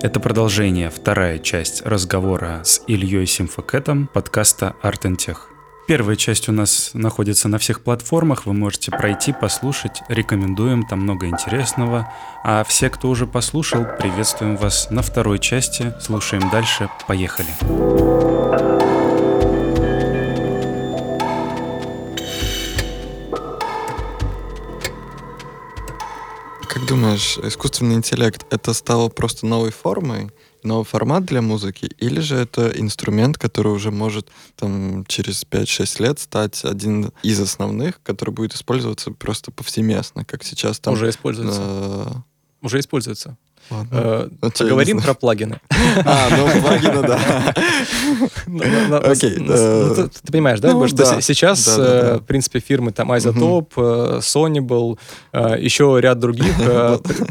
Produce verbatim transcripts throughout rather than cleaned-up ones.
Это продолжение, вторая часть разговора с Ильей Симфокетом подкаста «Арт энтех». Первая часть у нас находится на всех платформах, вы можете пройти, послушать, рекомендуем, там много интересного. А все, кто уже послушал, приветствуем вас на второй части, слушаем дальше, поехали. Как думаешь, искусственный интеллект — это стало просто новой формой? Новый формат для музыки, или же это инструмент, который уже может там, через пять-шесть лет стать один из основных, который будет использоваться просто повсеместно, как сейчас там... Уже используется. Э- уже используется. Ладно. Э- поговорим про плагины. А, ну плагины, да. Окей. Ты понимаешь, да? Сейчас, в принципе, фирмы там iZotope, Sonible, еще ряд других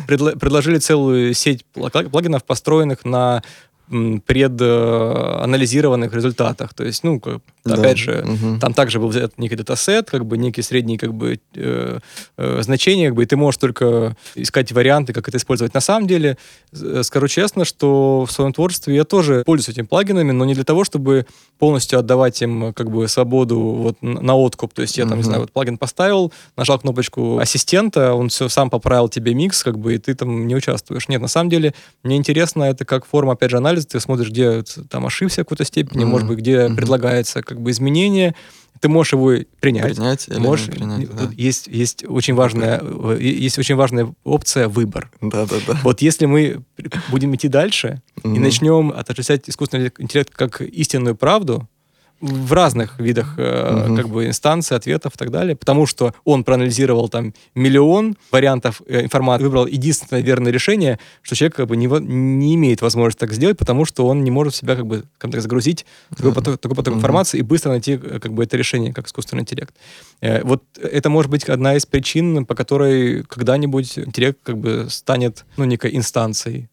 предложили целую сеть плагинов, построенных на преданализированных результатах. То есть, ну, как, да. опять же, угу. там также был взят некий датасет, как бы некие средние как бы, э, э, значения, как бы, и ты можешь только искать варианты, как это использовать. На самом деле, скажу честно, что в своем творчестве я тоже пользуюсь этими плагинами, но не для того, чтобы полностью отдавать им как бы, свободу вот, на откуп. То есть я, угу. там, не знаю, вот плагин поставил, нажал кнопочку ассистента, он все сам поправил тебе микс, как бы, и ты там не участвуешь. Нет, на самом деле, мне интересно это как форма, опять же, анализа. Ты смотришь, где там ошибся в какой-то степени, mm-hmm. может быть, где mm-hmm. предлагается как бы изменение. Ты можешь его принять. Принять или можешь... не принять, да. Есть, есть, очень важная, да. есть очень важная опция «выбор». Да-да-да. Вот если мы будем идти дальше mm-hmm. и начнем отождествлять искусственный интеллект как истинную правду, в разных видах э, угу. как бы инстанций, ответов и так далее, потому что он проанализировал там миллион вариантов э, информации, выбрал единственное верное решение, что человек как бы не, не имеет возможности так сделать, потому что он не может себя как бы как-то загрузить да. такой поток, такой поток угу. информации и быстро найти как бы это решение, как искусственный интеллект. Э, вот это может быть одна из причин, по которой когда-нибудь интеллект как бы станет, ну, некой инстанцией,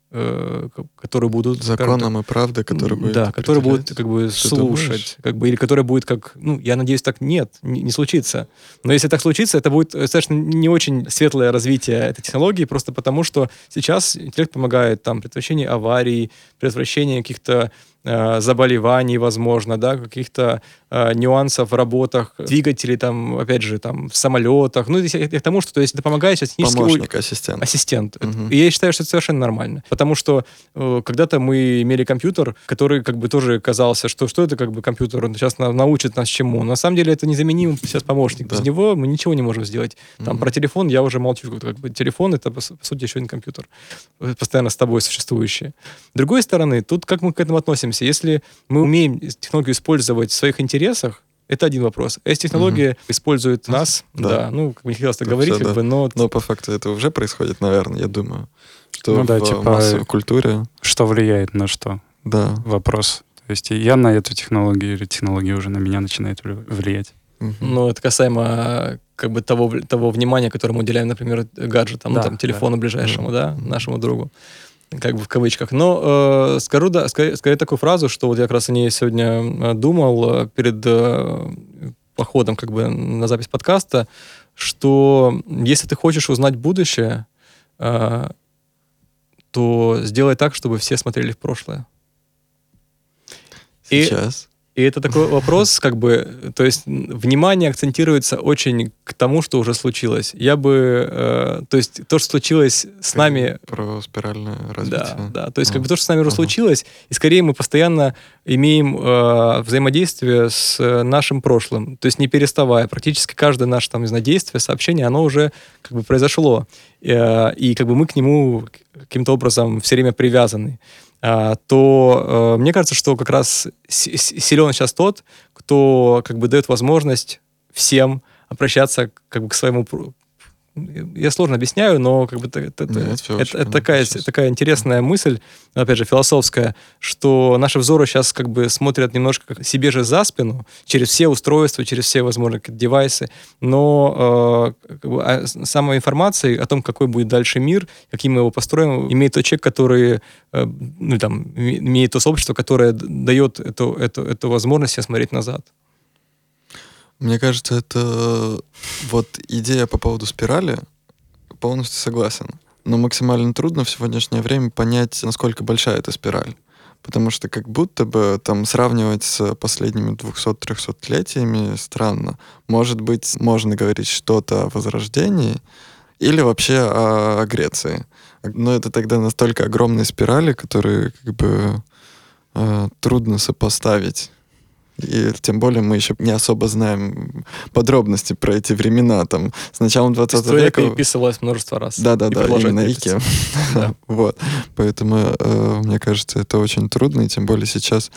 которые будут... Законом и правдой, которые будут... Да, которые будут как бы слушать. Как бы, или которые будут как... Ну, я надеюсь, так нет, не, не случится. Но если так случится, это будет достаточно не очень светлое развитие этой технологии, просто потому что сейчас интеллект помогает там предотвращении аварий, предотвращении каких-то заболеваний, возможно, да, каких-то э, нюансов в работах двигателей, там, опять же, там, в самолетах. Ну, и, и к тому, что то есть, это помогает сейчас... Помощник, у... ассистент. Ассистент. Угу. И я считаю, что это совершенно нормально. Потому что э, когда-то мы имели компьютер, который как бы тоже казался, что, что это как бы компьютер, он сейчас научит нас чему. На самом деле это незаменимый сейчас помощник. Да. Без него мы ничего не можем сделать. Там, угу. про телефон я уже молчу. Как бы, телефон — это, по сути, еще один компьютер. Постоянно с тобой существующий. С другой стороны, тут как мы к этому относимся? Если мы умеем технологию использовать в своих интересах, это один вопрос. Если технология угу. использует нас, да. да, ну, как бы не хотелось так говорить, как да. бы, но... Но по факту это уже происходит, наверное, я думаю. Что ну, в да, типа, массовой культуре... Что влияет на что? Да. Вопрос. То есть я на эту технологию или технология уже на меня начинает влиять? Угу. Ну, это касаемо... как бы того, того внимания, которое мы уделяем, например, гаджетам, да, ну, там, телефону да. ближайшему, да, да нашему другу. Как бы в кавычках. Но э, скажу, да, скорее, скорее такую фразу, что вот я как раз о ней сегодня думал перед э, походом как бы на запись подкаста, что если ты хочешь узнать будущее, э, то сделай так, чтобы все смотрели в прошлое. Сейчас. И... И это такой вопрос, как бы, то есть внимание акцентируется очень к тому, что уже случилось. Я бы, э, то есть то, что случилось с нами... Про спиральное развитие. Да, да, то есть как бы то, что с нами уже случилось, и скорее мы постоянно имеем э, взаимодействие с нашим прошлым, то есть не переставая. Практически каждое наше, там, не знаю, действие, сообщение, оно уже как бы произошло. Э, и как бы мы к нему каким-то образом все время привязаны. То э, мне кажется, что как раз силен сейчас тот, кто как бы дает возможность всем обращаться как бы к своему... Я сложно объясняю, но как бы это, это, Нет, это, это, это такая, такая интересная да. мысль, опять же, философская, что наши взоры сейчас как бы смотрят немножко себе же за спину, через все устройства, через все возможные девайсы, но э, как бы, а, самой информации о том, какой будет дальше мир, каким мы его построим, имеет тот человек, который, э, ну, там, имеет то сообщество, которое дает эту, эту, эту возможность себе смотреть назад. Мне кажется, это вот идея по поводу спирали, полностью согласен. Но максимально трудно в сегодняшнее время понять, насколько большая эта спираль. Потому что как будто бы там сравнивать с последними двумястами-трехсотлетиями странно. Может быть, можно говорить что-то о Возрождении или вообще о, о Греции. Но это тогда настолько огромные спирали, которые как бы э, трудно сопоставить. И тем более мы еще не особо знаем подробности про эти времена. Там, с началом двадцатого история века... История переписывалась множество раз. Да-да-да, именно ИКИ. Да. Вот. Поэтому, э, мне кажется, это очень трудно, и тем более сейчас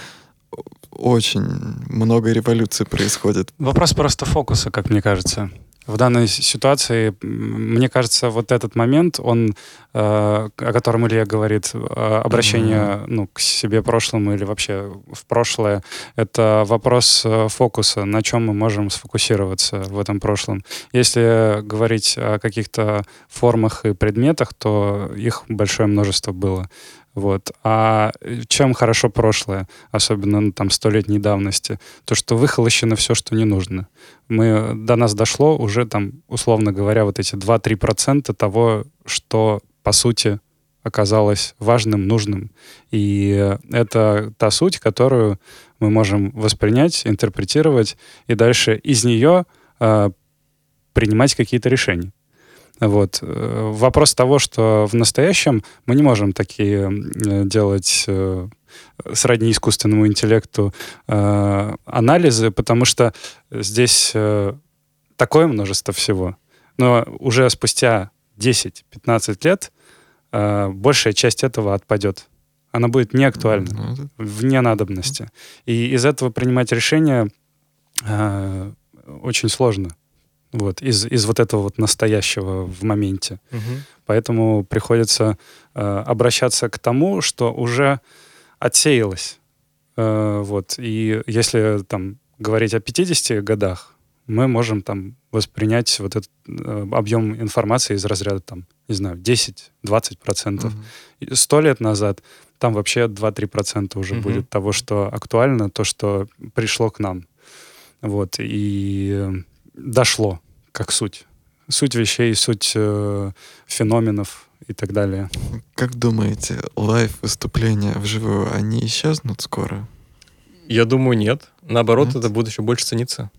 очень много революций происходит. Вопрос просто фокуса, как мне кажется. В данной ситуации, мне кажется, вот этот момент, он, э, о котором Илья говорит, э, обращение mm-hmm. ну, к себе прошлому или вообще в прошлое, это вопрос фокуса, на чем мы можем сфокусироваться в этом прошлом. Если говорить о каких-то формах и предметах, то их большое множество было. Вот. А чем хорошо прошлое, особенно ну, там столетней давности? То, что выхолощено все, что не нужно. Мы, до нас дошло уже, там, условно говоря, вот эти два-три процента того, что, по сути, оказалось важным, нужным. И это та суть, которую мы можем воспринять, интерпретировать, и дальше из нее э, принимать какие-то решения. Вот. Вопрос того, что в настоящем мы не можем такие делать э, сродни искусственному интеллекту э, анализы, потому что здесь э, такое множество всего. Но уже спустя десять-пятнадцать лет э, большая часть этого отпадет. Она будет неактуальна, вне надобности. И из этого принимать решения э, очень сложно. Вот, из, из вот этого вот настоящего в моменте. Угу. Поэтому приходится э, обращаться к тому, что уже отсеялось. Э, вот, и если там говорить о пятидесяти годах, мы можем там воспринять вот этот э, объем информации из разряда там, не знаю, десять-двадцать процентов. Угу. сто лет назад там вообще два-три процента уже угу. будет того, что актуально, то, что пришло к нам. Вот, и дошло, как суть. Суть вещей, суть э, феноменов и так далее. Как думаете, лайв-выступления вживую, они исчезнут скоро? Я думаю, нет. Наоборот, нет? Это будет еще больше цениться.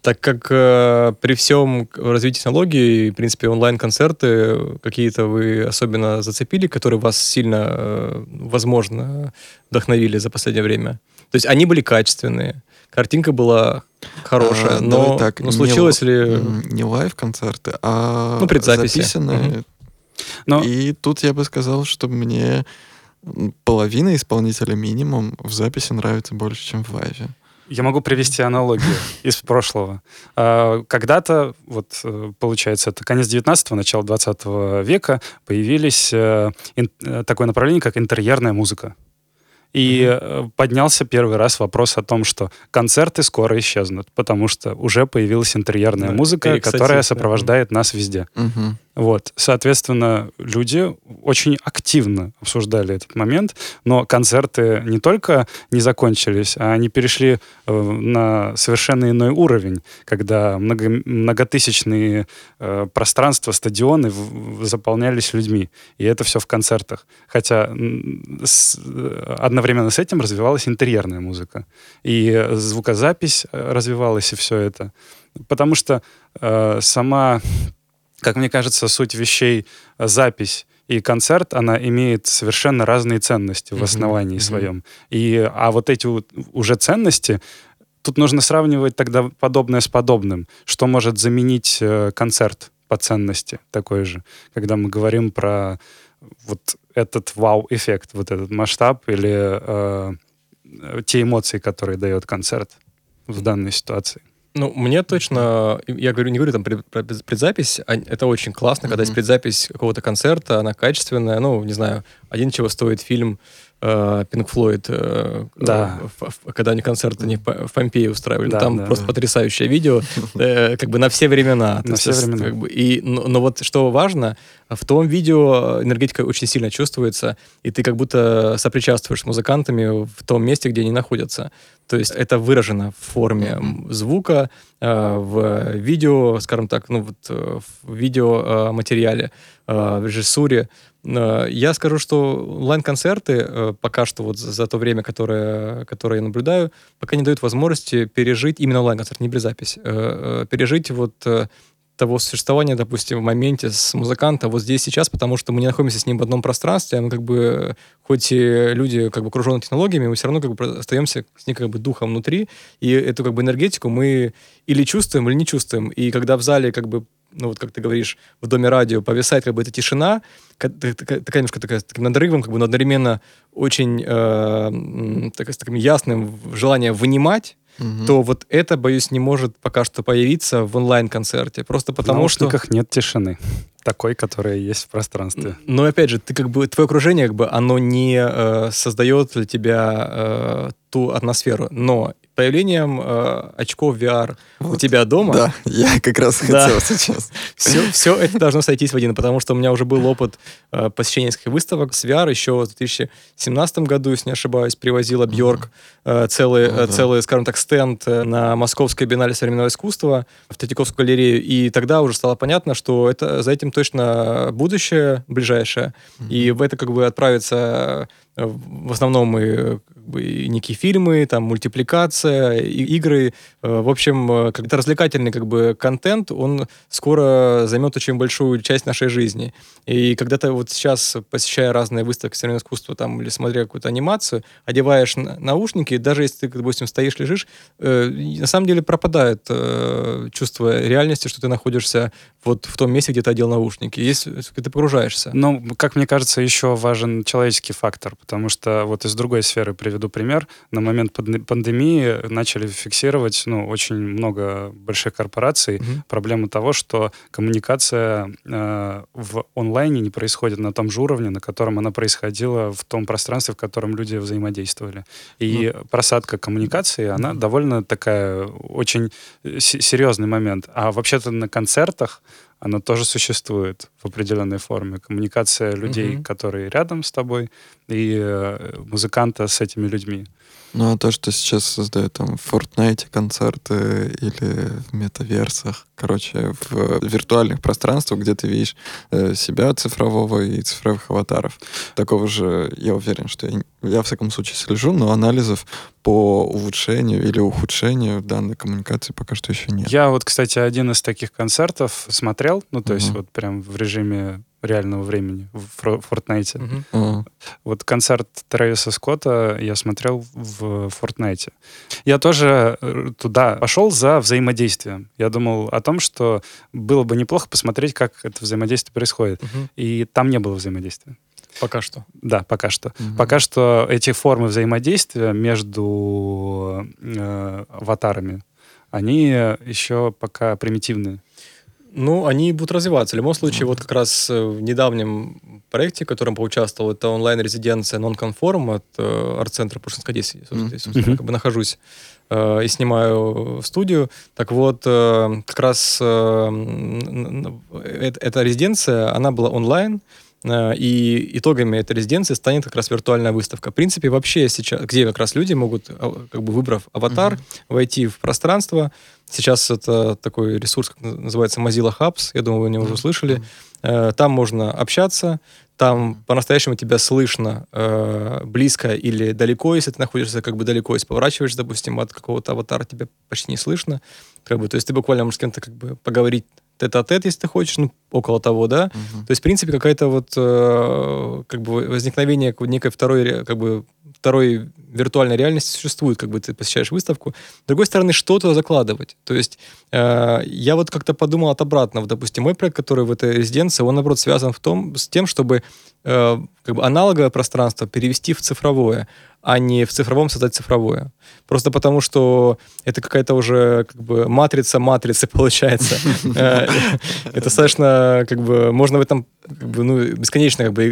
Так как э, при всем развитии технологий, в принципе, онлайн-концерты какие-то вы особенно зацепили, которые вас сильно, э, возможно, вдохновили за последнее время. То есть они были качественные. Картинка была хорошая, а, но, так, но случилось не, ли... Не лайв-концерты, а ну, предзаписи. Записанные. Угу. И но... тут я бы сказал, что мне половина исполнителя минимум в записи нравится больше, чем в лайве. Я могу привести аналогию из прошлого. Когда-то, вот получается, это конец девятнадцатого, начало двадцатого века, появились такое направление, как интерьерная музыка. И mm-hmm. поднялся первый раз вопрос о том, что концерты скоро исчезнут, потому что уже появилась интерьерная да, музыка, и, кстати, которая сопровождает да. нас везде. Mm-hmm. Вот. Соответственно, люди очень активно обсуждали этот момент, но концерты не только не закончились, а они перешли на совершенно иной уровень, когда много, многотысячные э, пространства, стадионы в, в, заполнялись людьми. И это все в концертах. Хотя с, одна одновременно с этим развивалась интерьерная музыка. И звукозапись развивалась, и все это. Потому что э, сама, как мне кажется, суть вещей запись и концерт, она имеет совершенно разные ценности в основании mm-hmm. своем. И, а вот эти уже ценности, тут нужно сравнивать тогда подобное с подобным. Что может заменить концерт по ценности такой же? Когда мы говорим про вот этот вау-эффект, вот этот масштаб или э, те эмоции, которые дает концерт в данной ситуации. Ну, мне точно, я говорю, не говорю там про предзапись, а это очень классно, mm-hmm. когда есть предзапись какого-то концерта, она качественная, ну, не знаю, один чего стоит фильм Pink Floyd, да. Когда они концерты не в Помпеи устраивали, да, там да, просто да. потрясающее видео, как бы на все времена. На все времена. Как бы, и, но, но вот что важно, в том видео энергетика очень сильно чувствуется, и ты как будто сопричаствуешь с музыкантами в том месте, где они находятся. То есть это выражено в форме звука, в видео, скажем так, ну вот в видеоматериале, в режиссуре. Я скажу, что онлайн-концерты пока что вот за то время, которое, которое я наблюдаю, пока не дают возможности пережить, именно онлайн-концерт, не при записи, пережить вот того существования, допустим, в моменте с музыканта вот здесь сейчас, потому что мы не находимся с ним в одном пространстве, а мы как бы, хоть и люди как бы окружены технологиями, мы все равно как бы остаемся с ним как бы духом внутри, и эту как бы энергетику мы или чувствуем, или не чувствуем. И когда в зале как бы ну вот как ты говоришь, в доме радио повисает как бы эта тишина, такая, такая немножко такая, с таким надрывом, как бы, но одновременно очень э, так, с таким ясным желанием вынимать, угу. то вот это, боюсь, не может пока что появиться в онлайн-концерте. Просто потому, в что... В наушниках нет тишины такой, которая есть в пространстве. Но опять же, ты как бы, твое окружение, как бы, оно не э, создает для тебя э, ту атмосферу, но... появлением э, очков ви ар вот. У тебя дома... Да, я как раз да. хотел сейчас. все, все это должно сойтись в один, потому что у меня уже был опыт э, посещения нескольких выставок с ви ар. Еще в две тысячи семнадцатом году, если не ошибаюсь, привозила Бьорк э, целый, э, целый, скажем так, стенд на Московской биеннале современного искусства в Третьяковскую галерею. И тогда уже стало понятно, что это, за этим точно будущее ближайшее. И в это как бы отправится... В основном и, как бы, и некие фильмы, там, мультипликация, и игры. В общем, как-то развлекательный как бы, контент, он скоро займет очень большую часть нашей жизни. И когда-то вот сейчас, посещая разные выставки современного искусства там, или смотря какую-то анимацию, одеваешь наушники, даже если ты, допустим, стоишь, лежишь, э, на самом деле пропадает э, чувство реальности, что ты находишься вот в том месте, где ты одел наушники. Если ты погружаешься. Но, как мне кажется, еще важен человеческий фактор, потому что вот из другой сферы приведу пример. На момент пандемии начали фиксировать, ну, очень много больших корпораций mm-hmm. проблему того, что коммуникация э, в онлайне не происходит на том же уровне, на котором она происходила в том пространстве, в котором люди взаимодействовали. И mm-hmm. просадка коммуникации, она mm-hmm. довольно такая, очень с- серьезный момент. А вообще-то на концертах она тоже существует в определенной форме. Коммуникация людей, угу. которые рядом с тобой, и э, музыканта с этими людьми. Ну, а то, что сейчас создают там в Fortnite концерты или в метаверсах, короче, в виртуальных пространствах, где ты видишь э, себя цифрового и цифровых аватаров. Такого же, я уверен, что я, я в всяком случае слежу, но анализов по улучшению или ухудшению данной коммуникации пока что еще нет. Я вот, кстати, один из таких концертов смотрел, ну, то mm-hmm. есть вот прям в режиме реального времени в Fortnite. Mm-hmm. Mm-hmm. Вот концерт Трэвиса Скотта я смотрел в Fortnite. Я тоже туда пошел за взаимодействием. Я думал о том, что было бы неплохо посмотреть, как это взаимодействие происходит. Mm-hmm. И там не было взаимодействия. Пока что. Да, пока что. Угу. Пока что эти формы взаимодействия между э, аватарами, они еще пока примитивны. Ну, они будут развиваться. В любом случае, угу. вот как раз в недавнем проекте, в котором поучаствовал, это онлайн-резиденция Non-Conform от э, арт-центра Пушкинская десять. Собственно, угу. собственно как бы нахожусь э, и снимаю студию. Так вот, э, как раз э, э, эта резиденция, она была онлайн, и итогами этой резиденции станет как раз виртуальная выставка. В принципе, вообще сейчас, где как раз люди могут, как бы выбрав аватар, mm-hmm. войти в пространство. Сейчас это такой ресурс, как называется Mozilla Hubs, я думаю, вы о нем mm-hmm. уже слышали. Mm-hmm. Там можно общаться, там mm-hmm. по-настоящему тебя слышно э, близко или далеко, если ты находишься как бы далеко, если поворачиваешься, допустим, от какого-то аватара, тебя почти не слышно. Как бы, то есть ты буквально можешь с кем-то как бы поговорить тет-а-тет, если ты хочешь, ну, около того, да. Uh-huh. То есть, в принципе, какое-то вот э, как бы возникновение некой второй, как бы, второй виртуальной реальности существует, как бы ты посещаешь выставку. С другой стороны, что туда закладывать? То есть, э, я вот как-то подумал от обратного. Допустим, мой проект, который в этой резиденции, он, наоборот, связан в том, с тем, чтобы э, как бы аналоговое пространство перевести в цифровое. а не в цифровом создать цифровое. Просто потому, что это какая-то уже как бы матрица матрицы получается. Это достаточно, как бы, можно в этом бесконечно как бы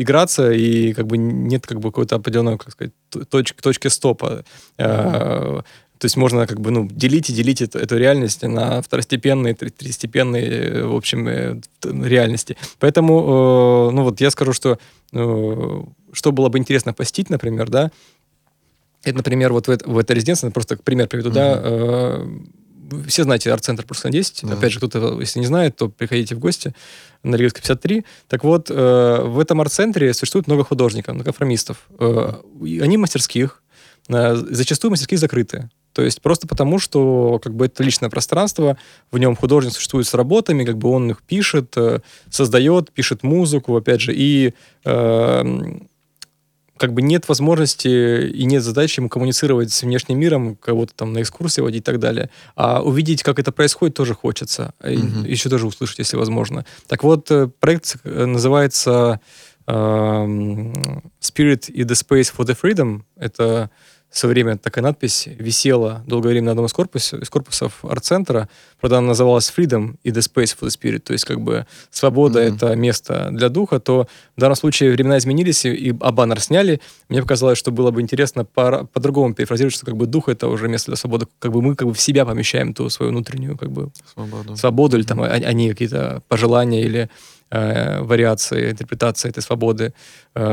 играться, и как бы нет как бы какой-то определенной, как сказать, точки стопа. То есть можно как бы, ну, делить и делить эту, эту реальность на второстепенные, третьестепенные, в общем, реальности. Поэтому, э, ну, вот я скажу, что э, что было бы интересно постить, например, да, это, например, вот в, это, в этой резиденции, просто пример приведу, угу. да, э, все знаете арт-центр Пушкинская десять, да. Опять же, кто-то, если не знает, то приходите в гости на Лиговской пятьдесят три. Так вот, э, в этом арт-центре существует много художников, конформистов. Э, они мастерских, э, зачастую мастерские закрыты. То есть просто потому, что как бы это личное пространство, в нем художник существует с работами, как бы он их пишет, создает, пишет музыку, опять же, и э, как бы нет возможности и нет задачи ему коммуницировать с внешним миром, кого-то там на экскурсии водить и так далее. А увидеть, как это происходит, тоже хочется. Mm-hmm. Еще тоже услышать, если возможно. Так вот, проект называется э, Spirit in the Space for the Freedom. Это... В свое время такая надпись висела долгое время на одном из, корпус, из корпусов арт-центра. Правда, она называлась Freedom и The Space for the Spirit. То есть, как бы, свобода mm-hmm. — это место для духа. То в данном случае времена изменились, и, и а баннер сняли. Мне показалось, что было бы интересно по, по-другому перефразировать, что как бы дух — это уже место для свободы. Как бы мы как бы в себя помещаем ту свою внутреннюю как бы, свободу. свободу, или там, mm-hmm. а, а не какие-то пожелания или э, вариации, интерпретации этой свободы.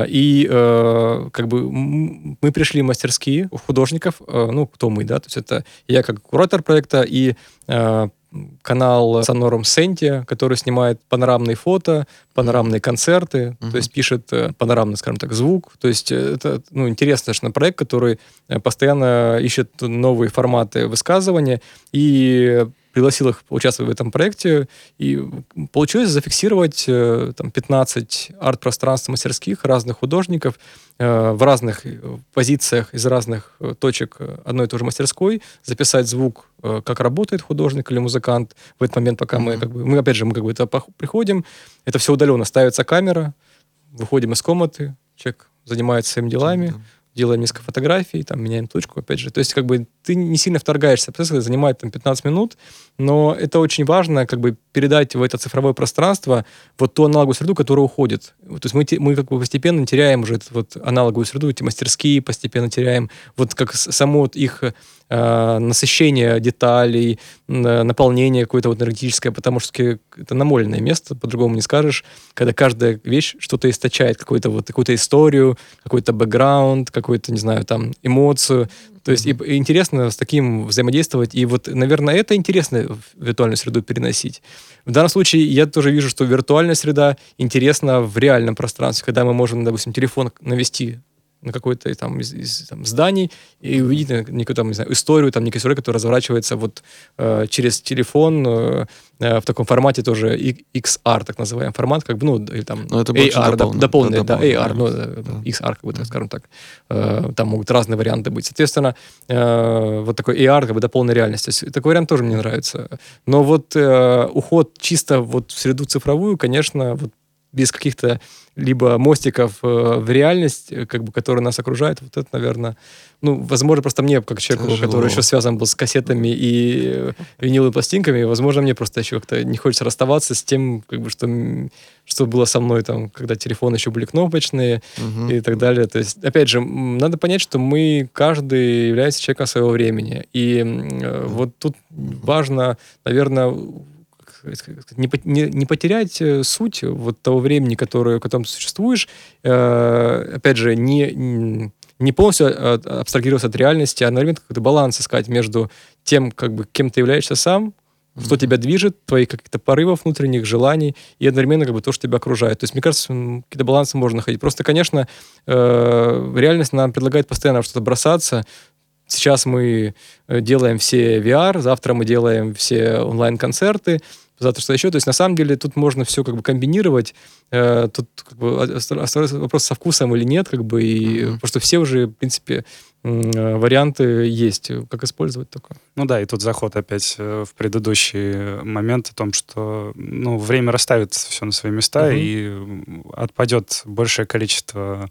И э, как бы мы пришли в мастерские у художников, э, ну, кто мы, да, то есть это я как куратор проекта и э, канал Sonorum Sentia, который снимает панорамные фото, панорамные концерты, uh-huh. то есть пишет э, панорамный, скажем так, звук, то есть это, ну, интересный совершенно проект, который постоянно ищет новые форматы высказывания и пригласил их участвовать в этом проекте, и получилось зафиксировать там, пятнадцать арт-пространств мастерских разных художников э, в разных позициях из разных точек одной и той же мастерской, записать звук, э, как работает художник или музыкант в этот момент, пока mm-hmm. мы, как бы, мы, опять же, мы как бы это приходим, это все удаленно, ставится камера, выходим из комнаты, человек занимается своими делами, mm-hmm. делаем несколько фотографий, там, меняем точку, опять же. То есть, как бы, ты не сильно вторгаешься, это занимает там, пятнадцать минут, но это очень важно, как бы, передать в это цифровое пространство вот ту аналоговую среду, которая уходит. То есть, мы, мы как бы, постепенно теряем уже эту вот аналоговую среду, эти мастерские постепенно теряем, вот как само вот их э, насыщение деталей, наполнение какое-то вот энергетическое, потому что это намоленное место, по-другому не скажешь, когда каждая вещь что-то источает, какую-то вот, какую-то историю, какой-то бэкграунд, какую-то, не знаю, там, эмоцию. То есть mm-hmm. и, и интересно с таким взаимодействовать. И вот, наверное, это интересно в виртуальную среду переносить. В данном случае я тоже вижу, что виртуальная среда интересна в реальном пространстве, когда мы можем, допустим, телефон навести на какое-то там из, из там, зданий и увидеть некую там, не знаю, историю, там, некий сюжет, который разворачивается вот э, через телефон э, в таком формате тоже икс ар, так называемый формат, как бы, ну, или там эй ар, дополнен, дополненный, да, эй ар, ну, да. икс ар, как бы, так, скажем так, э, там могут разные варианты быть. Соответственно, э, вот такой эй ар, как бы, дополненная реальность. То есть, такой вариант тоже мне нравится. Но вот э, уход чисто вот в среду цифровую, конечно, вот без каких-то либо мостиков э, в реальность, как бы, которая нас окружает, вот это, наверное... Ну, возможно, просто мне, как человеку, тяжело. Который еще связан был с кассетами и виниловыми пластинками, возможно, мне просто еще как-то не хочется расставаться с тем, как бы, что, что было со мной, там, когда телефоны еще были кнопочные угу. и так далее. То есть, опять же, надо понять, что мы, каждый является человеком своего времени. И э, вот тут важно, наверное... Не, не, не потерять суть вот того времени, которое, в котором ты существуешь, э, опять же, не, не полностью абстрагироваться от реальности, а одновременно какой-то баланс искать между тем, как бы, кем ты являешься сам, mm-hmm. что тебя движет, твоих каких-то порывов внутренних, желаний, и одновременно, как бы, то, что тебя окружает. То есть, мне кажется, какие-то балансы можно находить. Просто, конечно, э, реальность нам предлагает постоянно что-то бросаться. Сейчас мы делаем все ви ар, завтра мы делаем все онлайн-концерты, завтра что еще. То есть, на самом деле, тут можно все как бы комбинировать. Тут как бы остается вопрос со вкусом или нет, как бы, и, mm-hmm. потому что все уже, в принципе, варианты есть, как использовать такое. Ну да, и тут заход опять в предыдущий момент о том, что, ну, время расставит все на свои места, mm-hmm. и отпадет большее количество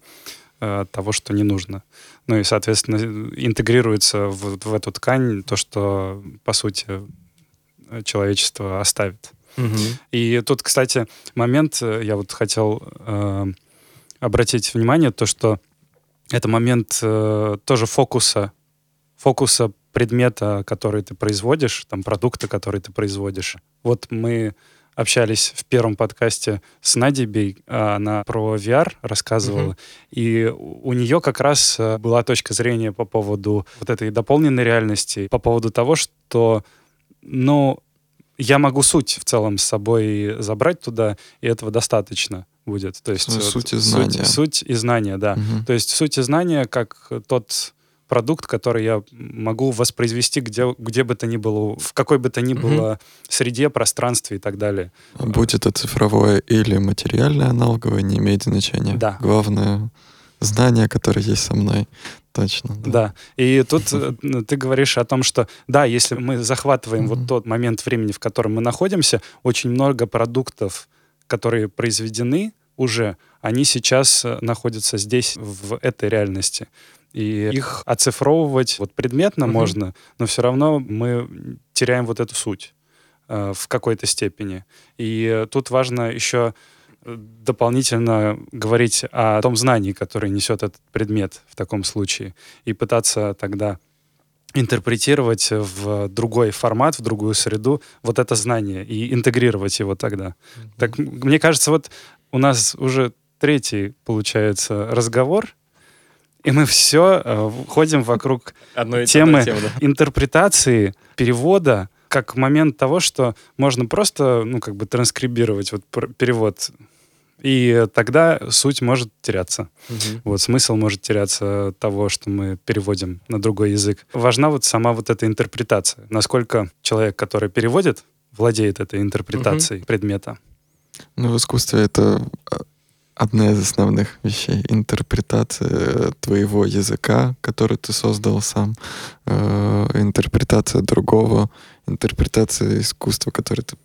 э, того, что не нужно. Ну и, соответственно, интегрируется в, в эту ткань то, что, по сути, человечество оставит. Угу. И тут, кстати, момент, я вот хотел э, обратить внимание, то, что это момент э, тоже фокуса, фокуса предмета, который ты производишь, там, продукта, который ты производишь. Вот мы общались в первом подкасте с Надей Бей, она про ви ар рассказывала, mm-hmm. и у нее как раз была точка зрения по поводу вот этой дополненной реальности, по поводу того, что, ну, я могу суть в целом с собой забрать туда, и этого достаточно будет. То есть, суть, вот, и знания. Суть, суть и знания, да. Mm-hmm. То есть суть и знания как тот продукт, который я могу воспроизвести где, где бы то ни было, в какой бы то ни было mm-hmm. среде, пространстве и так далее. Будь это цифровое или материальное аналоговое, не имеет значения. Да. Главное — знание, которое есть со мной. Точно. Да. да. И тут ты говоришь о том, что да, если мы захватываем mm-hmm. вот тот момент времени, в котором мы находимся, очень много продуктов, которые произведены уже, они сейчас находятся здесь, в этой реальности. И их оцифровывать вот предметно угу. можно, но все равно мы теряем вот эту суть э, в какой-то степени. И тут важно еще дополнительно говорить о том знании, которое несет этот предмет в таком случае, и пытаться тогда интерпретировать в другой формат, в другую среду вот это знание и интегрировать его тогда. Угу. Так, мне кажется, вот у нас уже третий, получается, разговор, и мы все э, ходим вокруг одной темы одной темы, да. интерпретации, перевода, как момент того, что можно просто, ну, как бы транскрибировать вот, перевод, и тогда суть может теряться. Угу. Вот, смысл может теряться того, что мы переводим на другой язык. Важна вот сама вот эта интерпретация. Насколько человек, который переводит, владеет этой интерпретацией угу. предмета. Ну, в искусстве это... Одна из основных вещей — интерпретация твоего языка, который ты создал сам, э, интерпретация другого, интерпретация искусства, которое ты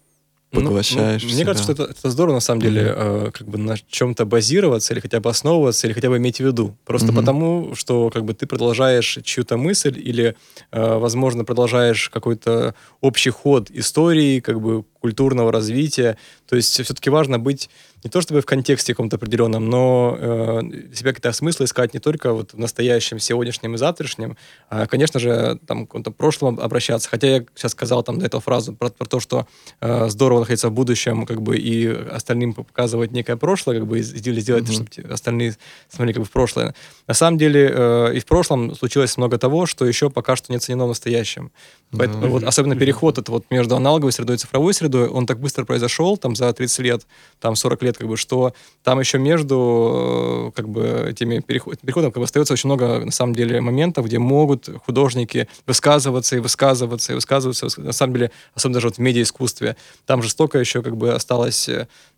поглощаешь. Ну, ну, мне кажется, что это, это здорово, на самом деле, mm-hmm. э, как бы на чем-то базироваться, или хотя бы основываться, или хотя бы иметь в виду. Просто mm-hmm. потому, что как бы ты продолжаешь чью-то мысль, или, э, возможно, продолжаешь какой-то общий ход истории, как бы культурного развития. То есть все-таки важно быть не то чтобы в контексте каком-то определенном, но э, себя какие-то смыслы искать не только вот в настоящем, сегодняшнем и завтрашнем, а, конечно же, там, к какому-то прошлому обращаться. Хотя я сейчас сказал там до этого фразу про, про то, что э, здорово находиться в будущем, как бы, и остальным показывать некое прошлое, как бы, или сделать, mm-hmm. чтобы остальные смотрели как бы в прошлое. На самом деле э, и в прошлом случилось много того, что еще пока что не оценено в настоящем. Поэтому mm-hmm. вот особенно переход этот, вот, между аналоговой средой и цифровой средой, он так быстро произошел, там, за тридцать лет, там, сорок лет, как бы, что там еще между, как бы, этими переход, переходом, как бы, остается очень много, на самом деле, моментов, где могут художники высказываться и высказываться, и высказываться, на самом деле, особенно даже вот в медиаискусстве. Там же столько еще, как бы, осталось,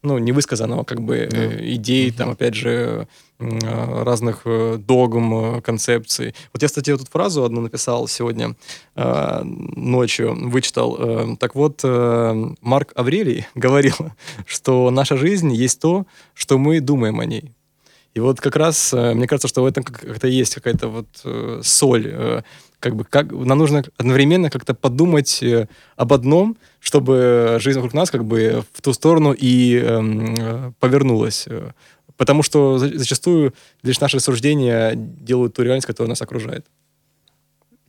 ну, невысказанного, как бы, yeah. идей, mm-hmm. там, опять же, разных догм, концепций. Вот я, кстати, вот эту фразу одну написал сегодня э, ночью, вычитал. Э, так вот, э, Марк Аврелий говорил, что наша жизнь есть то, что мы думаем о ней. И вот как раз, э, мне кажется, что в этом как-то есть какая-то вот э, соль. Э, как бы, как, нам нужно одновременно как-то подумать э, об одном, чтобы жизнь вокруг нас как бы в ту сторону и э, повернулась. Э, Потому что зачастую лишь наши рассуждения делают ту реальность, которая нас окружает.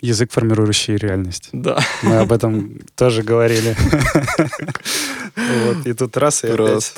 Язык, формирующий реальность. Да. Мы об этом тоже говорили. И тут раз и опять.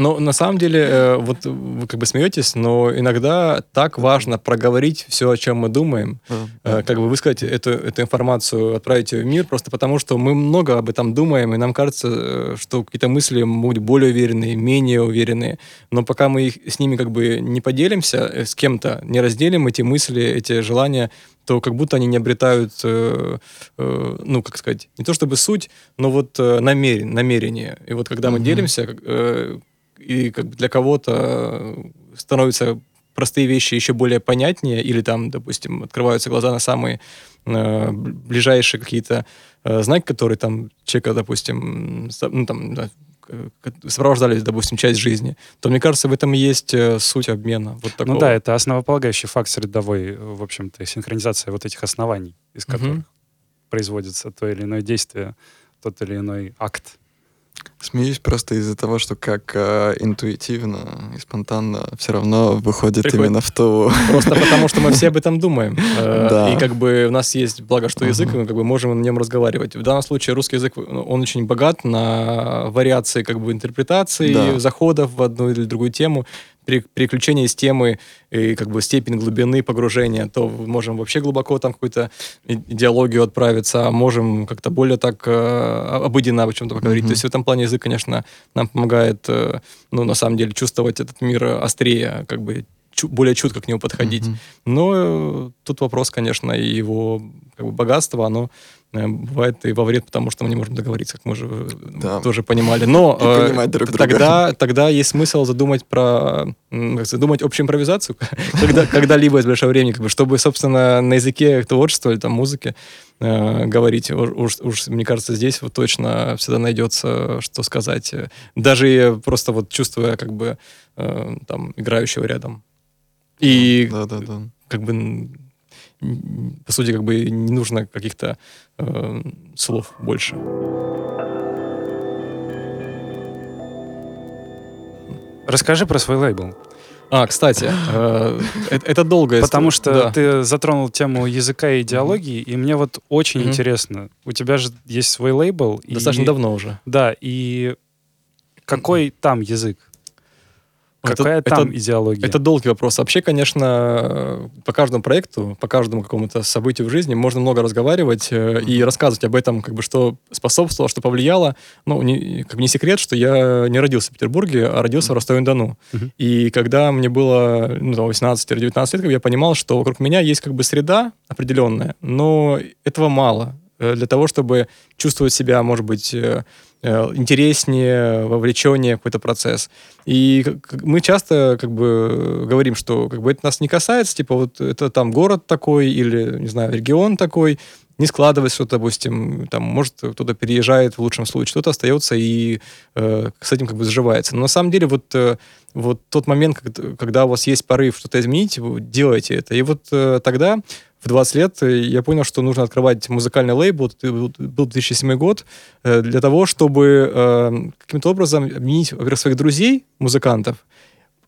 Но на самом деле, вот вы как бы смеетесь, но иногда так важно проговорить все, о чем мы думаем, mm-hmm. как бы высказать эту, эту информацию, отправить ее в мир, просто потому что мы много об этом думаем, и нам кажется, что какие-то мысли будут более уверенные, менее уверенные. Но пока мы их, с ними как бы не поделимся с кем-то, не разделим эти мысли, эти желания, то как будто они не обретают, э, э, ну, как сказать, не то чтобы суть, но вот э, намерен, намерение. И вот когда mm-hmm. мы делимся... Э, и как бы для кого-то становятся простые вещи еще более понятнее, или там, допустим, открываются глаза на самые э, ближайшие какие-то э, знаки, которые там человека, допустим, ну, там, да, сопровождались, допустим, часть жизни, то, мне кажется, в этом и есть суть обмена. Вот такого. Ну да, это основополагающий факт средовой, в общем-то, синхронизация вот этих оснований, из которых угу. производится то или иное действие, тот или иной акт. Смеюсь просто из-за того, что как э, интуитивно и спонтанно все равно выходит Приходит. именно в ту... Просто потому, что мы все об этом думаем. Э, да. И как бы у нас есть, благо, что язык, uh-huh. мы как бы можем на нем разговаривать. В данном случае русский язык, он очень богат на вариации как бы интерпретации, да. заходов в одну или другую тему, переключение из темы и как бы степень глубины погружения, то можем вообще глубоко там какую-то идеологию отправиться, а можем как-то более так э, обыденно о чем-то поговорить. Mm-hmm. То есть в этом плане язык, конечно, нам помогает, э, ну, на самом деле, чувствовать этот мир острее, как бы чу- более чутко к нему подходить. Mm-hmm. Но э, тут вопрос, конечно, и его как бы, богатство, оно бывает и во вред, потому что мы не можем договориться, как мы же да. тоже понимали. Но э, друг тогда, тогда есть смысл задумать про задумать общую импровизацию когда, когда-либо из большого времени, как бы, чтобы, собственно, на языке творчества или там, музыки э, говорить. Уж, уж, мне кажется, здесь вот точно всегда найдется, что сказать. Даже просто вот чувствуя как бы э, там, играющего рядом. И да, да, да. как бы... По сути, как бы не нужно каких-то э, слов больше. Расскажи про свой лейбл. А, кстати, э, это, это долгая история. Потому что да. ты затронул тему языка и идеологии, mm-hmm. и мне вот очень mm-hmm. интересно. У тебя же есть свой лейбл. Достаточно и, давно уже. Да, и какой mm-hmm. там язык? Какая это, там это, идеология? Это долгий вопрос. Вообще, конечно, по каждому проекту, по каждому какому-то событию в жизни можно много разговаривать э, и рассказывать об этом, как бы, что способствовало, что повлияло. Ну, не, как бы не секрет, что я не родился в Петербурге, а родился в Ростове-на-Дону. Uh-huh. И когда мне было ну, восемнадцать или девятнадцать лет, я понимал, что вокруг меня есть как бы среда определенная, но этого мало для того, чтобы чувствовать себя, может быть, интереснее, вовлеченнее в какой-то процесс. И мы часто как бы говорим, что как бы, это нас не касается, типа вот это там город такой или, не знаю, регион такой, не складывается что-то, допустим, там, может, кто-то переезжает в лучшем случае, кто-то остается и э, с этим как бы заживается. Но на самом деле вот, э, вот тот момент, когда у вас есть порыв что-то изменить, делайте это. И вот э, тогда... В двадцать лет я понял, что нужно открывать музыкальный лейбл, это был две тысячи седьмой год, для того, чтобы каким-то образом объединить, во-первых, своих друзей, музыкантов,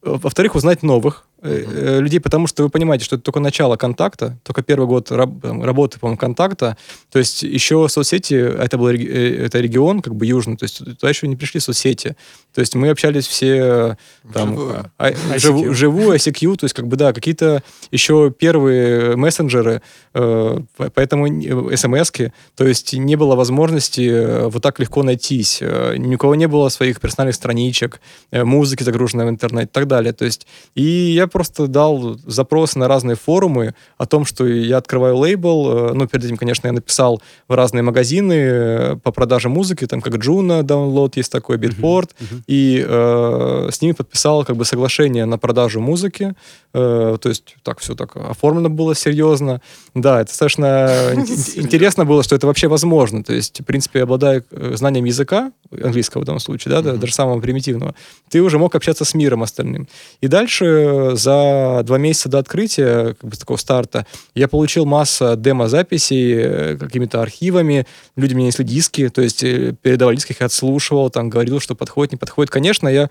во-вторых, узнать новых mm-hmm. людей, потому что вы понимаете, что это только начало контакта, только первый год раб- работы, по-моему, контакта, то есть еще соцсети, это был это регион, как бы южный, то есть туда еще не пришли соцсети, то есть мы общались все там... Живую. А, I C Q. Живую, ай си кью, то есть как бы, да, какие-то еще первые мессенджеры, э, поэтому смс-ки, то есть не было возможности вот так легко найтись, э, ни у кого не было своих персональных страничек, э, музыки, загруженной в интернет и так далее, то есть, и я просто дал запросы на разные форумы о том, что я открываю лейбл. Ну, перед этим, конечно, я написал в разные магазины по продаже музыки, там как Джуна, Download есть такой, Beatport, uh-huh, uh-huh. и э, с ними подписал как бы соглашение на продажу музыки. Э, то есть так все так оформлено было серьезно. Да, это достаточно интересно было, что это вообще возможно. То есть, в принципе, обладая знанием языка, английского в данном случае, да, даже самого примитивного, ты уже мог общаться с миром остальным. И дальше... За два месяца до открытия, как бы такого старта, я получил массу демо-записей какими-то архивами, люди мне несли диски, то есть передавали диски, их отслушивал, там говорил, что подходит, не подходит. Конечно, я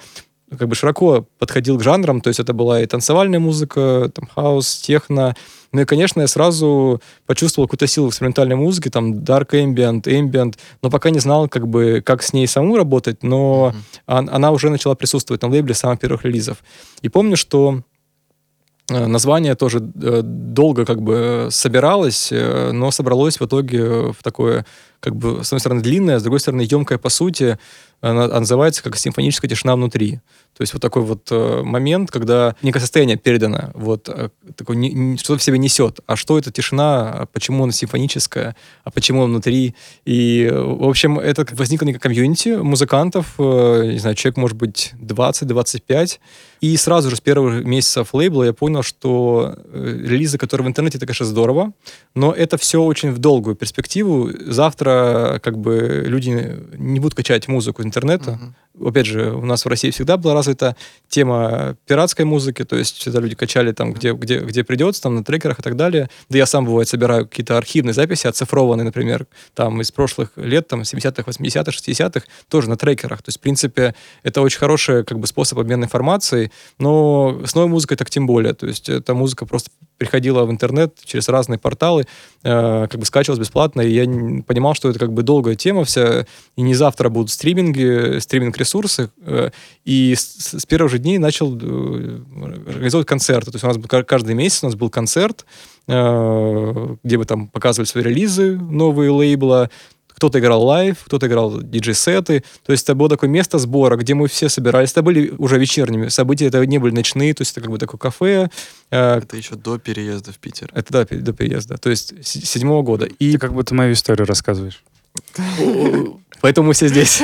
как бы широко подходил к жанрам, то есть это была и танцевальная музыка, там хаус, техно. Ну и, конечно, я сразу почувствовал какую-то силу в экспериментальной музыке, там, dark ambient, ambient, но пока не знал, как бы, как с ней саму работать, но mm-hmm. она уже начала присутствовать на лейбле с самых первых релизов. И помню, что название тоже долго как бы собиралось, но собралось в итоге в такое, как бы, с одной стороны, длинное, с другой стороны, емкое по сути. Она называется как «Симфоническая тишина внутри». То есть вот такой вот момент, когда некое состояние передано, вот такое, что в себе несет. А что это тишина, почему она симфоническая, а почему она внутри. И, в общем, это возникло некое комьюнити музыкантов, не знаю, человек, может быть, двадцать-двадцать пять. И сразу же с первых месяцев лейбла я понял, что релизы, которые в интернете, это, конечно, здорово, но это все очень в долгую перспективу. Завтра как бы люди не будут качать музыку из интернета. Uh-huh. Опять же, у нас в России всегда была развита тема пиратской музыки, то есть всегда люди качали там, uh-huh. где, где, где придется, там на трекерах и так далее. Да я сам, бывает, собираю какие-то архивные записи, оцифрованные, например, там из прошлых лет, там семидесятых, восьмидесятых, шестидесятых, тоже на трекерах. То есть, в принципе, это очень хороший как бы способ обмена информацией. Но с новой музыкой так тем более. То есть эта музыка просто приходила в интернет через разные порталы, э, как бы скачивалась бесплатно, и я понимал, что это как бы долгая тема вся, и не завтра будут стриминги, стриминг-ресурсы. Э, и с, с первых же дней начал э, организовывать концерты. То есть у нас был, каждый месяц у нас был концерт, э, где мы там показывали свои релизы, новые лейбла, кто-то играл лайв, кто-то играл диджей-сеты. То есть это было такое место сбора, где мы все собирались. Это были уже вечерними события, это не были ночные, то есть это как бы такое кафе. Это еще до переезда в Питер. Это да, до переезда, то есть седьмого года. И... Ты как будто мою историю рассказываешь. Поэтому мы все здесь.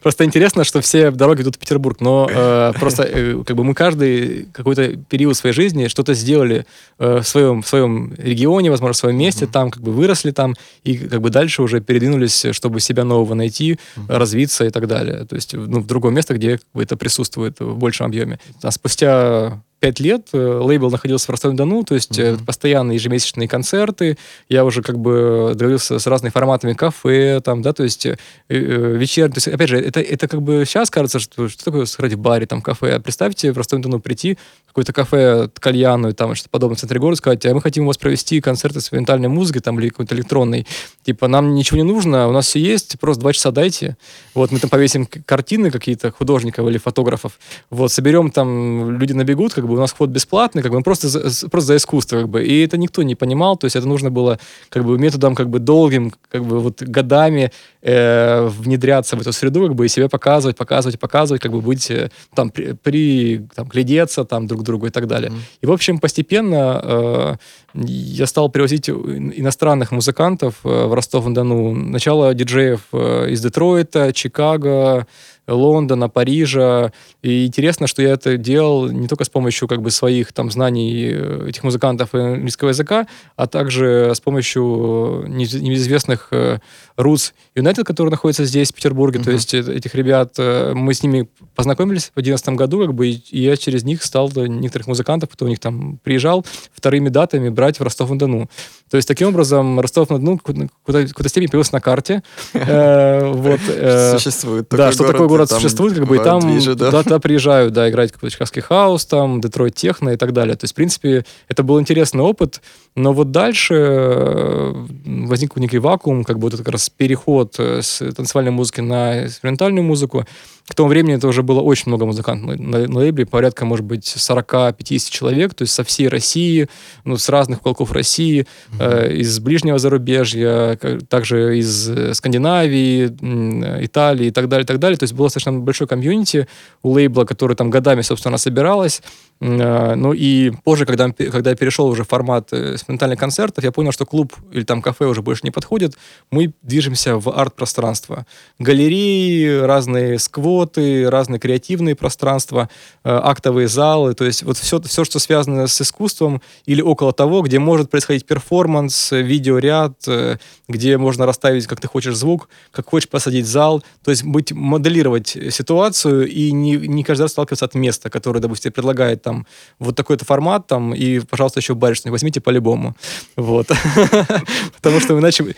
Просто интересно, что все дороги идут в Петербург, но э, просто э, как бы мы каждый какой-то период своей жизни что-то сделали э, в, своем, в своем регионе, возможно, в своем месте, mm-hmm. там как бы выросли там, и как бы дальше уже передвинулись, чтобы себя нового найти, mm-hmm. развиться и так далее. То есть ну, в другое место, где как бы, это присутствует в большем объеме. А спустя... пять лет лейбл находился в Ростове-на-Дону, то есть mm-hmm. постоянные ежемесячные концерты. Я уже как бы договорился с разными форматами кафе, там, да, то есть э, э, вечерний. То есть, опять же, это, это как бы сейчас кажется, что, что такое сыграть в баре, там, кафе. Представьте, в Ростове-на-Дону прийти, какое-то кафе, кальяну и там что-то подобное в центре города, сказать, а мы хотим у вас провести концерты с инструментальной музыкой там, или какой-то электронной. Типа, нам ничего не нужно, у нас все есть, просто два часа дайте. Вот мы там повесим картины какие-то художников или фотографов. Вот, соберем там, люди набегут, как бы у нас вход бесплатный, как бы, просто за, просто за искусство, как бы, и это никто не понимал, то есть это нужно было, как бы, методом, как бы, долгим, как бы, вот, годами э, внедряться в эту среду, как бы, и себя показывать, показывать, показывать, как бы, быть, там, при, при там, глядеться, там, друг к другу и так далее. Mm-hmm. И, в общем, постепенно э, я стал привозить иностранных музыкантов э, в Ростов-на-Дону, начало диджеев э, из Детройта, Чикаго, Лондона, Парижа. И интересно, что я это делал не только с помощью как бы своих там знаний этих музыкантов и английского языка, а также с помощью неизвестных Roots United, которые находятся здесь, в Петербурге. Uh-huh. То есть этих ребят, мы с ними познакомились в две тысячи одиннадцатом году, как бы, и я через них стал некоторых музыкантов, кто у них там приезжал, вторыми датами брать в Ростов-на-Дону. То есть таким образом Ростов-на-Дону в какой-то степени появился на карте. Существует такой город. Да, что такой город существует, как бы, и там туда приезжают, да, играть какой-то чикагский хаус, там, Детройт техно и так далее. То есть, в принципе, это был интересный опыт, но вот дальше возник некий вакуум, как бы вот это как раз переход с танцевальной музыки на инструментальную музыку. К тому времени это уже было очень много музыкантов на, на лейбле, порядка, может быть, сорок-пятьдесят человек, то есть со всей России, ну, с разных уголков России, mm-hmm. э, из ближнего зарубежья, как, также из Скандинавии, э, Италии и так далее, и так далее. То есть было достаточно большое комьюнити у лейбла, которое там годами, собственно, собиралось. Э, ну и позже, когда, когда я перешел уже в формат инструментальных концертов, я понял, что клуб или там кафе уже больше не подходит. Мы движемся в арт-пространство. Галереи, разные сквозь, разные креативные пространства, актовые залы, то есть вот все, все, что связано с искусством или около того, где может происходить перформанс, видеоряд, где можно расставить, как ты хочешь, звук, как хочешь посадить зал, то есть быть, моделировать ситуацию и не, не каждый раз сталкиваться от места, которое, допустим, предлагает там вот такой-то формат, там, и, пожалуйста, еще барышню возьмите по-любому. Вот. Потому что иначе...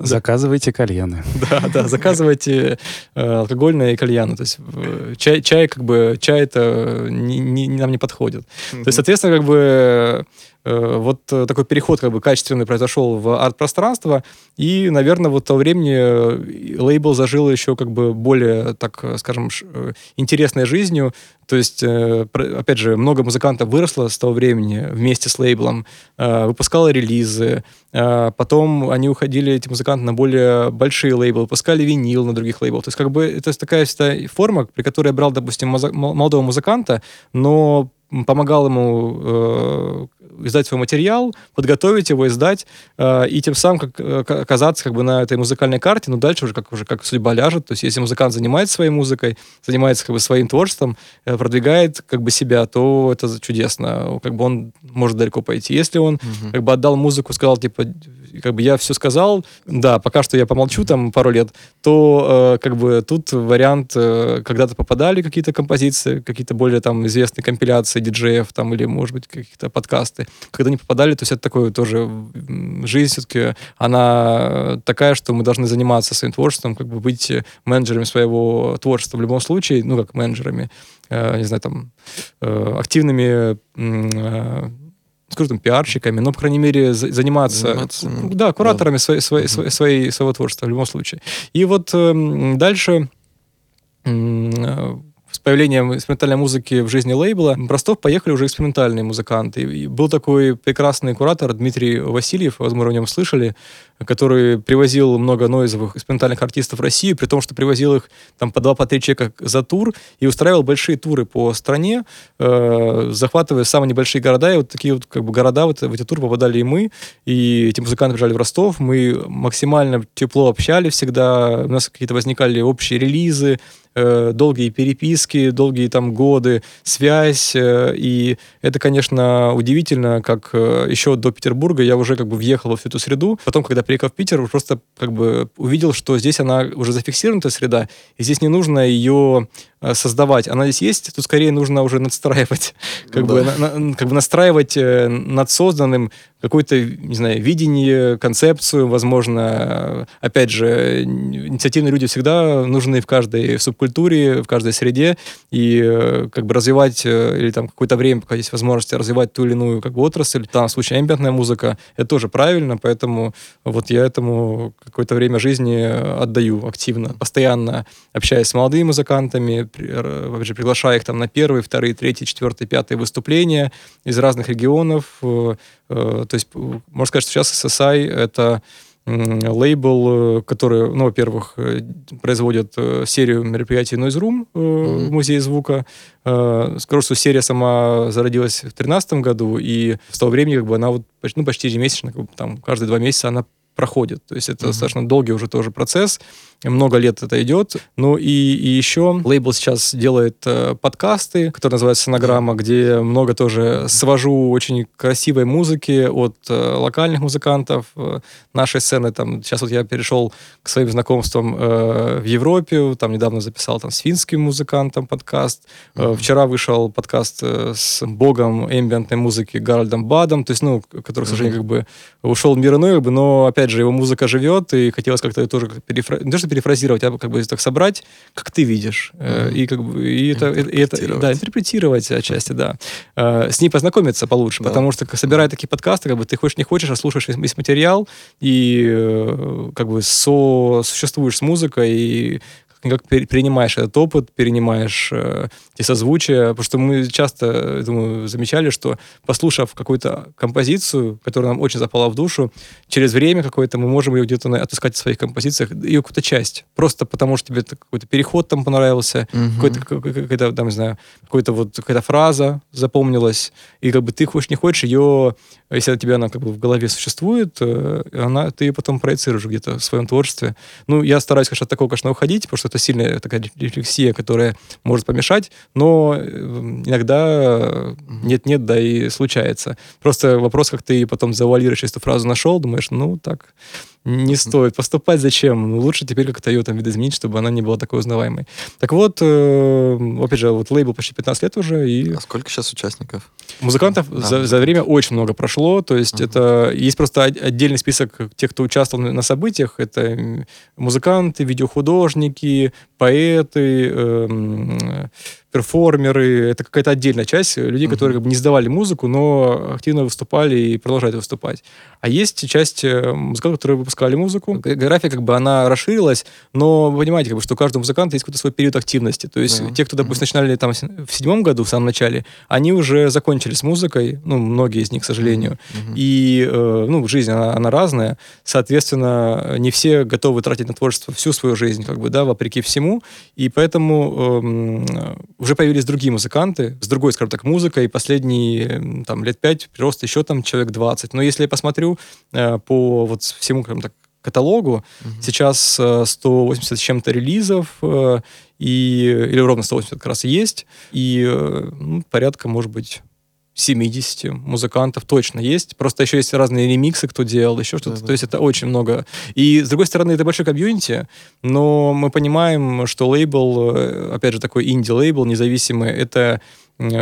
Заказывайте кальяны. Да, да, заказывайте э, алкогольные и кальяны. То есть э, чай, чай, как бы, чай это не, не, нам не подходит. Mm-hmm. То есть, соответственно, как бы вот такой переход как бы качественный произошел в арт-пространство, и, наверное, вот в то время лейбл зажил еще как бы более, так скажем, интересной жизнью. То есть, опять же, много музыкантов выросло с того времени вместе с лейблом, выпускало релизы, потом они уходили, эти музыканты, на более большие лейблы, выпускали винил на других лейблах. То есть, как бы, это такая форма, при которой я брал, допустим, молодого музыканта, но помогал ему э, издать свой материал, подготовить его, издать, э, и тем самым как, оказаться как бы на этой музыкальной карте, но дальше уже как, уже как судьба ляжет. То есть если музыкант занимается своей музыкой, занимается как бы своим творчеством, э, продвигает как бы себя, то это чудесно. Как бы он может далеко пойти. Если он mm-hmm. как бы отдал музыку, сказал, типа, как бы я все сказал, да, пока что я помолчу там пару лет, то э, как бы тут вариант, э, когда-то попадали какие-то композиции, какие-то более там известные компиляции, диджеев там, или, может быть, какие-то подкасты. Когда они попадали, то есть это такое тоже... Жизнь все-таки, она такая, что мы должны заниматься своим творчеством, как бы быть менеджерами своего творчества в любом случае, ну, как менеджерами, э, не знаю, там, э, активными... Э, скажу, там, пиарщиками, но, по крайней мере, заниматься... заниматься да, кураторами да. Своей, своей, uh-huh. своей, своего творчества в любом случае. И вот э, дальше... Э, с появлением экспериментальной музыки в жизни лейбла в Ростов поехали уже экспериментальные музыканты. И был такой прекрасный куратор Дмитрий Васильев, возможно, о нем слышали, который привозил много нойзовых экспериментальных артистов в Россию, при том, что привозил их там по два, по три человека за тур и устраивал большие туры по стране, э, захватывая самые небольшие города. И вот такие вот как бы города, вот в эти туры попадали и мы, и эти музыканты приезжали в Ростов. Мы максимально тепло общались всегда, у нас какие-то возникали общие релизы, э, долгие переписки, долгие там годы, связь. Э, и это, конечно, удивительно, как э, еще до Петербурга я уже как бы въехал во всю эту среду. Потом, когда приехал в Питер, просто как бы увидел, что здесь она уже зафиксирована, эта среда, и здесь не нужно ее создавать. Она здесь есть, тут скорее нужно уже надстраивать, как, да. бы, на, на, как бы настраивать над созданным какое-то, не знаю, видение, концепцию, возможно. Опять же, инициативные люди всегда нужны в каждой субкультуре, в каждой среде, и как бы развивать, или там какое-то время, пока есть возможность развивать ту или иную как бы отрасль, там в случае эмбиентная музыка, это тоже правильно, поэтому вот я этому какое-то время жизни отдаю активно, постоянно общаясь с молодыми музыкантами, приглашая их там на первые, вторые, третьи, четвертые, пятые выступления из разных регионов. То есть можно сказать, что сейчас эс эс ай — это лейбл, который, ну, во-первых, производит серию мероприятий Noise Room в Музее звука. Скажу, что серия сама зародилась в две тысячи тринадцатом году, и с того времени как бы она вот, ну, почти ежемесячно, как бы, там, каждые два месяца она проходит. То есть это mm-hmm. достаточно долгий уже тоже процесс. Много лет это идет. Ну и, и еще лейбл сейчас делает э, подкасты, которые называются «Сценограмма», где много тоже свожу очень красивой музыки от э, локальных музыкантов э, нашей сцены. Там, сейчас вот я перешел к своим знакомствам э, в Европе. Там недавно записал там, с финским музыкантом подкаст. Mm-hmm. Э, вчера вышел подкаст э, с богом эмбиентной музыки Гарольдом Бадом, то есть, ну, который, к сожалению, mm-hmm. как бы ушел в мир иной, как бы, но опять же, его музыка живет, и хотелось как-то тоже перефра... не то, что перефразировать, а как бы так собрать, как ты видишь. Mm-hmm. И как бы и это, и это, да, интерпретировать отчасти, да. С ней познакомиться получше, да. потому что, собирая такие подкасты, как бы ты хочешь, не хочешь, а слушаешь весь материал, и как бы сосуществуешь с музыкой, и как перенимаешь этот опыт, перенимаешь э, эти созвучия, потому что мы часто, думаю, замечали, что, послушав какую-то композицию, которая нам очень запала в душу, через время какое-то мы можем ее где-то отыскать в своих композициях, ее какую-то часть, просто потому что тебе какой-то переход там понравился, mm-hmm. какой-то, какой-то, там, не знаю, какой-то вот, какая-то фраза запомнилась, и как бы ты хочешь, не хочешь, ее, если у тебя она как бы в голове существует, она, ты ее потом проецируешь где-то в своем творчестве. Ну, я стараюсь, конечно, от такого, конечно, уходить, потому что это сильная такая рефлексия, которая может помешать, но иногда нет-нет, да и случается. Просто вопрос, как ты потом завуалируешь, если эту фразу нашел, думаешь, ну так... не стоит поступать. Зачем? Ну, лучше теперь как-то ее там видоизменить, чтобы она не была такой узнаваемой. Так вот, э, опять же, вот лейбл почти пятнадцать лет уже. И... А сколько сейчас участников? Музыкантов а, за, да. за время очень много прошло. То есть uh-huh. это... Есть просто отдельный список тех, кто участвовал на событиях. Это музыканты, видеохудожники, поэты, э, перформеры. Это какая-то отдельная часть людей, uh-huh. которые как бы не сдавали музыку, но активно выступали и продолжают выступать. А есть часть музыкантов, которые выпускали музыку. География как бы она расширилась, но вы понимаете, как бы, что у каждого музыканта есть какой-то свой период активности. То есть uh-huh. те, кто, допустим, начинали там в седьмом году, в самом начале, они уже закончили с музыкой, ну, многие из них, к сожалению. Uh-huh. И, э, ну, жизнь, она, она разная. Соответственно, не все готовы тратить на творчество всю свою жизнь, как бы, да, вопреки всему. И поэтому э, уже появились другие музыканты с другой, скажем так, музыкой, и последние там, лет пять прирост еще там человек двадцать. Но если я посмотрю э, по вот всему, скажем так, каталогу, угу. сейчас э, сто восемьдесят с чем-то релизов, э, и, или ровно сто восемьдесят как раз и есть, и э, ну, порядка, может быть, семьдесят музыкантов точно есть. Просто еще есть разные ремиксы, кто делал, еще что-то. Да, да. То есть это очень много. И, с другой стороны, это большой комьюнити, но мы понимаем, что лейбл, опять же, такой инди-лейбл независимый, это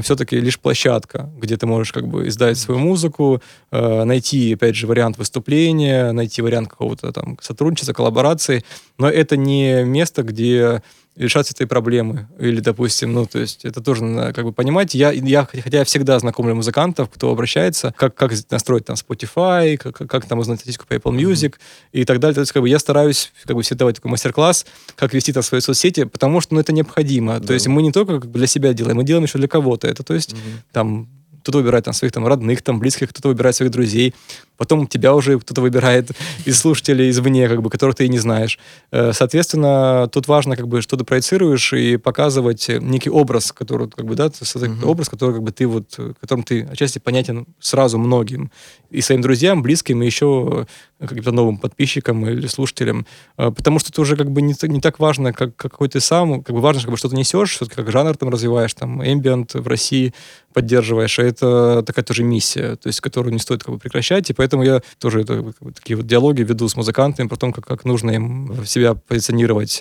все-таки лишь площадка, где ты можешь как бы издать свою музыку, э, найти, опять же, вариант выступления, найти вариант какого-то там сотрудничества, коллаборации. Но это не место, где... решаться этой проблемы. Или, допустим, ну, то есть это тоже надо как бы понимать. Я, я, хотя я всегда знакомлю музыкантов, кто обращается, как, как настроить там Spotify, как, как там узнать статистику по Apple Music mm-hmm. и так далее. То есть как бы я стараюсь как бы всегда давать такой мастер-класс, как вести там свои соцсети, потому что, ну, это необходимо. Mm-hmm. То есть мы не только как бы для себя делаем, мы делаем еще для кого-то. Это, то есть, mm-hmm. там... кто-то выбирает там, своих там, родных, там, близких, кто-то выбирает своих друзей, потом тебя уже кто-то выбирает из слушателей извне, как бы, которых ты и не знаешь. Соответственно, тут важно, как бы, что ты проецируешь, и показывать некий образ, который, как бы, да, mm-hmm. образ, который, как бы, ты вот, которым ты отчасти понятен сразу многим, и своим друзьям, близким, и еще каким-то новым подписчикам или слушателям. Потому что это уже как бы не, не так важно, как, какой ты сам, как бы важно, как бы, что ты несешь, все-таки как жанр там развиваешь, там, эмбиент в России поддерживаешь, это такая тоже миссия, то есть которую не стоит как бы прекращать, и поэтому я тоже это, как бы, такие вот диалоги веду с музыкантами про то, как, как нужно им себя позиционировать,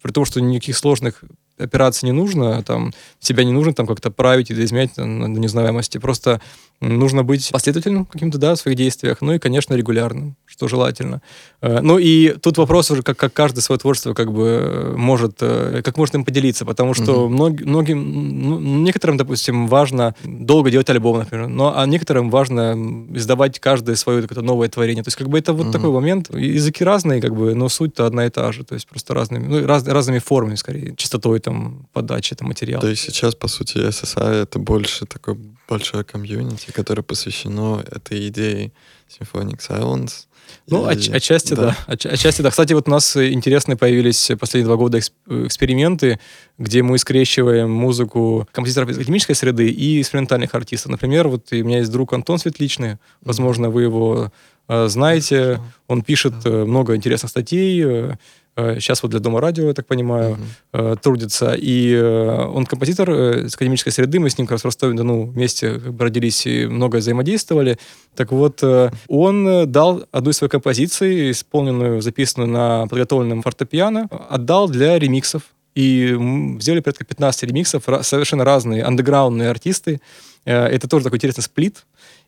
при том, что никаких сложных операций не нужно, там, себя не нужно там как-то править и изменять на неузнаваемости, просто нужно быть последовательным каким-то, да, в своих действиях, ну и, конечно, регулярным, что желательно. Ну и тут вопрос уже, как, как каждый свое творчество как бы может, как может им поделиться, потому что mm-hmm. мног, многим, ну, некоторым, допустим, важно долго делать альбом, например, но, а некоторым важно издавать каждое свое какое-то новое творение, то есть как бы это вот mm-hmm. такой момент, языки разные, как бы, но суть-то одна и та же, то есть просто разными, ну, раз, разными формами, скорее, частотой там, подачи там, материала. Да и сейчас, по сути, эс эс ай — это больше такое большое комьюнити, которое посвящено этой идее Symphonic Silence. Ну, и... от, отчасти, да. да. От, отчасти, да. Кстати, вот у нас интересные появились последние два года эксперименты, где мы скрещиваем музыку композиторов из академической среды и экспериментальных артистов. Например, вот у меня есть друг Антон Светличный, возможно, вы его э, знаете, он пишет э, много интересных статей, э, сейчас вот для Дома радио, я так понимаю, mm-hmm. трудится. И он композитор из академической среды. Мы с ним как раз в Ростове-на-Дону вместе как бы родились и много взаимодействовали. Так вот, он дал одну из своих композиций, исполненную, записанную на подготовленном фортепиано, отдал для ремиксов. И сделали порядка пятнадцать ремиксов, совершенно разные андеграундные артисты. Это тоже такой интересный сплит.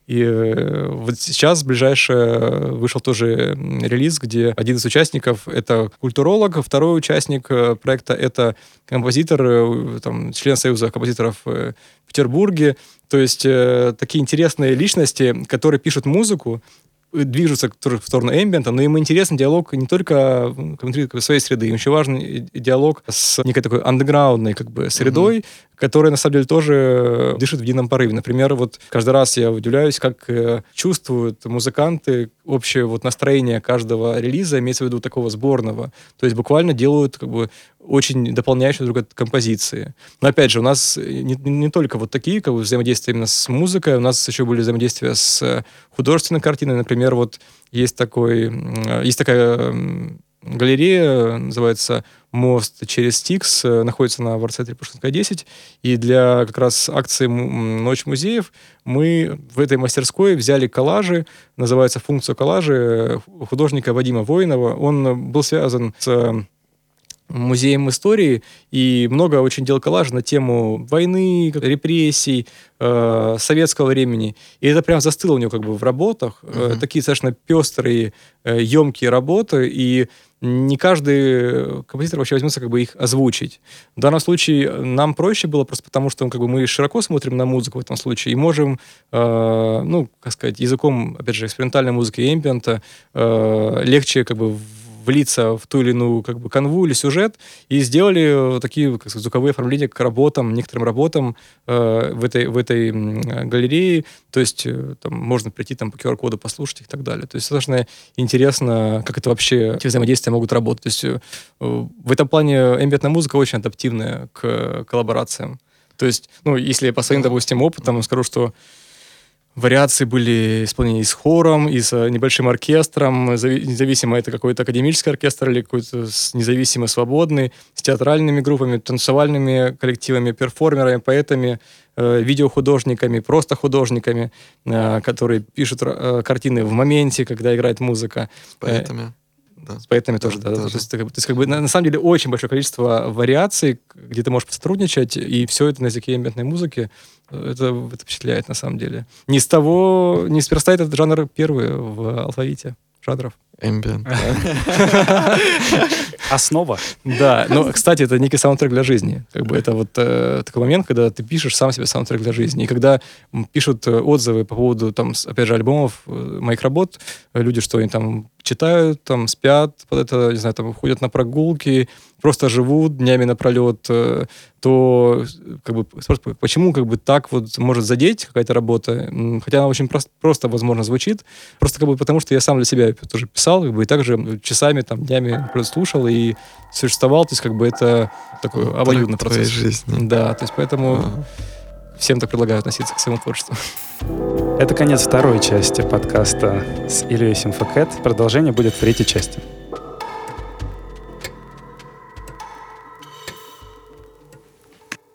И вот сейчас ближайшее вышел тоже релиз, где один из участников — это культуролог, второй участник проекта — это композитор, там, член Союза композиторов в Петербурге. То есть такие интересные личности, которые пишут музыку, движутся в сторону эмбиента, но им интересен диалог не только в своей среды, им еще важен диалог с некой такой андеграундной как бы средой, mm-hmm. которая на самом деле тоже дышит в едином порыве. Например, вот каждый раз я удивляюсь, как чувствуют музыканты общее вот настроение каждого релиза, имеется в виду такого сборного. То есть буквально делают как бы очень дополняющие друг друга композиции. Но опять же, у нас не, не только вот такие как бы взаимодействия именно с музыкой, у нас еще были взаимодействия с художественной картиной. Например, вот есть такой, есть такая галерея, называется «Мост через Стикс», находится на Ворд-центре Пушкинская десять, и для как раз акции «Ночь музеев» мы в этой мастерской взяли коллажи, называется «Функции коллажи» художника Вадима Воинова. Он был связан с музеем истории, и много очень дел коллажа на тему войны, репрессий, э, советского времени. И это прям застыло у него как бы в работах. Uh-huh. Э, такие совершенно пестрые, э, емкие работы, и не каждый композитор вообще возьмется как бы их озвучить. В данном случае нам проще было просто потому, что как бы, мы широко смотрим на музыку в этом случае и можем, э, ну, как сказать, языком, опять же, экспериментальной музыки и эмбиента э, легче как бы влиться в ту или иную как бы, канву или сюжет, и сделали такие как сказать, звуковые оформления к работам, некоторым работам э, в, этой, в этой галерее. То есть там, можно прийти там, по ку ар коду, послушать их и так далее. То есть достаточно интересно, как это вообще, эти взаимодействия могут работать. То есть э, в этом плане эмбиентная музыка очень адаптивная к коллаборациям. То есть, ну, если по своим, допустим, опытам, скажу, что вариации были исполнены и с хором, и с небольшим оркестром, независимо, это какой-то академический оркестр или какой-то независимо свободный, с театральными группами, танцевальными коллективами, перформерами, поэтами, видеохудожниками, просто художниками, которые пишут картины в моменте, когда играет музыка. С поэтами. Да. С поэтами тоже, да. да. То есть, то есть как бы, на, на самом деле очень большое количество вариаций, где ты можешь сотрудничать, и все это на языке эмбиентной музыки. Это, это впечатляет на самом деле. Не с того, не с перста этот жанр первый в алфавите жанров. Эмбиент. Основа. Да, но, кстати, это некий саундтрек для жизни. Как бы это вот э, такой момент, когда ты пишешь сам себе саундтрек для жизни. И когда пишут отзывы по поводу, там, опять же, альбомов моих работ, люди, что они там читают, там, спят, под это, не знаю, там, ходят на прогулки, просто живут днями напролет, э, то, как бы, почему, как бы, так вот может задеть какая-то работа, хотя она очень прост, просто, возможно, звучит, просто, как бы, потому что я сам для себя тоже писал, и также часами, там, днями слушал и существовал, то есть как бы это такой обоюдный процесс. Жизни. Да, то есть поэтому а. всем так предлагаю относиться к своему творчеству. Это конец второй части подкаста с Ильей Симфокет. Продолжение будет в третьей части.